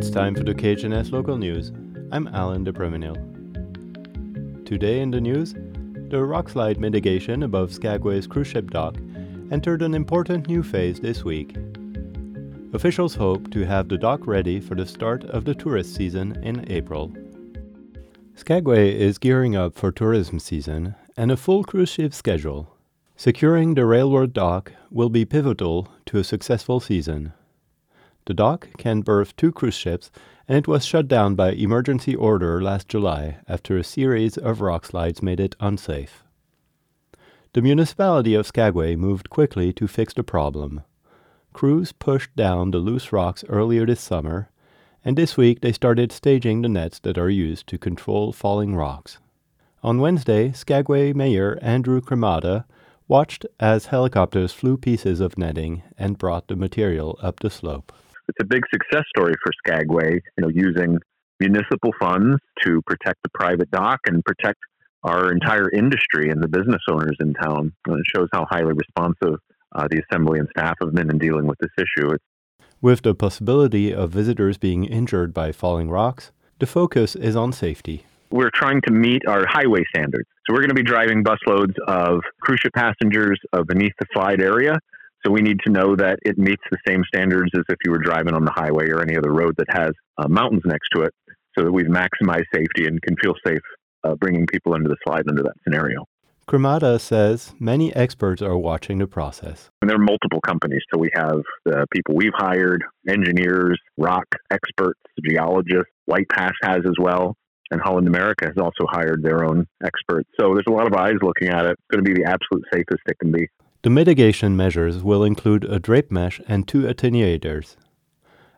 It's time for the KHNS local news. I'm Alan DePreminil. Today in the news, the rockslide mitigation above Skagway's cruise ship dock entered an important new phase this week. Officials hope to have the dock ready for the start of the tourist season in April. Skagway is gearing up for tourism season and a full cruise ship schedule. Securing the railroad dock will be pivotal to a successful season. The dock can berth 2 cruise ships, and it was shut down by emergency order last July after a series of rock slides made it unsafe. The municipality of Skagway moved quickly to fix the problem. Crews pushed down the loose rocks earlier this summer, and this week they started staging the nets that are used to control falling rocks. On Wednesday, Skagway Mayor Andrew Cremata watched as helicopters flew pieces of netting and brought the material up the slope. It's a big success story for Skagway, using municipal funds to protect the private dock and protect our entire industry and the business owners in town. And it shows how highly responsive the assembly and staff have been in dealing with this issue. With the possibility of visitors being injured by falling rocks, the focus is on safety. We're trying to meet our highway standards. So we're going to be driving busloads of cruise ship passengers beneath the slide area. So we need to know that it meets the same standards as if you were driving on the highway or any other road that has mountains next to it, so that we've maximized safety and can feel safe bringing people into the slide under that scenario. Cremata says many experts are watching the process. And there are multiple companies. So we have the people we've hired, engineers, rock experts, geologists. White Pass has as well. And Holland America has also hired their own experts. So there's a lot of eyes looking at it. It's going to be the absolute safest it can be. The mitigation measures will include a drape mesh and 2 attenuators.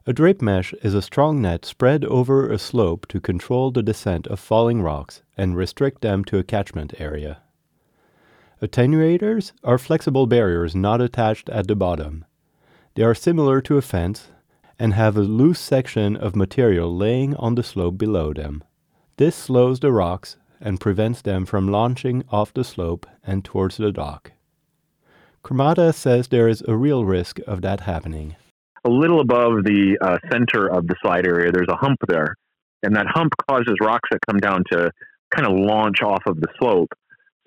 A drape mesh is a strong net spread over a slope to control the descent of falling rocks and restrict them to a catchment area. Attenuators are flexible barriers not attached at the bottom. They are similar to a fence and have a loose section of material laying on the slope below them. This slows the rocks and prevents them from launching off the slope and towards the dock. Cremata says there is a real risk of that happening. A little above the center of the slide area, there's a hump there. And that hump causes rocks that come down to kind of launch off of the slope.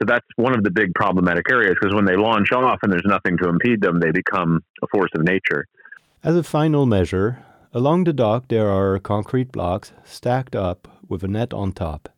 So that's one of the big problematic areas, because when they launch off and there's nothing to impede them, they become a force of nature. As a final measure, along the dock there are concrete blocks stacked up with a net on top.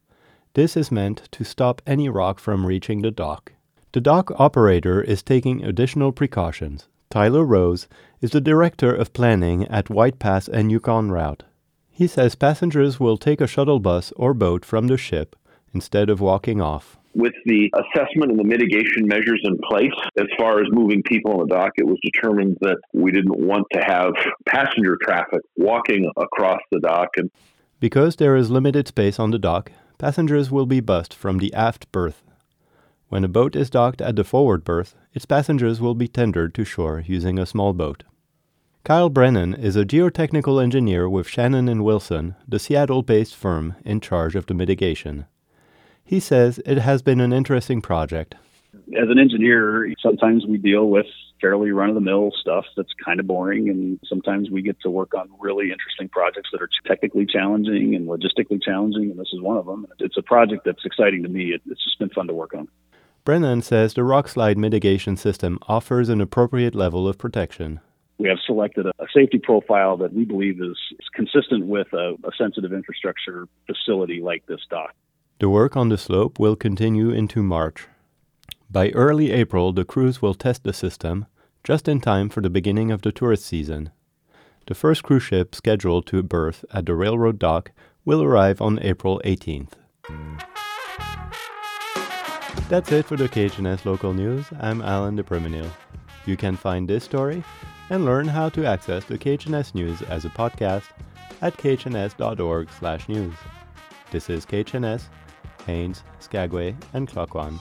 This is meant to stop any rock from reaching the dock. The dock operator is taking additional precautions. Tyler Rose is the director of planning at White Pass and Yukon Route. He says passengers will take a shuttle bus or boat from the ship instead of walking off. With the assessment and the mitigation measures in place, as far as moving people on the dock, it was determined that we didn't want to have passenger traffic walking across the dock. And because there is limited space on the dock, passengers will be bused from the aft berth. When a boat is docked at the forward berth, its passengers will be tendered to shore using a small boat. Kyle Brennan is a geotechnical engineer with Shannon & Wilson, the Seattle-based firm in charge of the mitigation. He says it has been an interesting project. As an engineer, sometimes we deal with fairly run-of-the-mill stuff that's kind of boring, and sometimes we get to work on really interesting projects that are technically challenging and logistically challenging, and this is one of them. It's a project that's exciting to me. It's just been fun to work on. Brennan says the rockslide mitigation system offers an appropriate level of protection. We have selected a safety profile that we believe is consistent with a sensitive infrastructure facility like this dock. The work on the slope will continue into March. By early April, the crews will test the system, just in time for the beginning of the tourist season. The first cruise ship scheduled to berth at the railroad dock will arrive on April 18th. That's it for the KHNS local news. I'm Alan DePreminil. You can find this story and learn how to access the KHNS news as a podcast at khns.org/news. This is KHNS, Haines, Skagway, and Klaquan.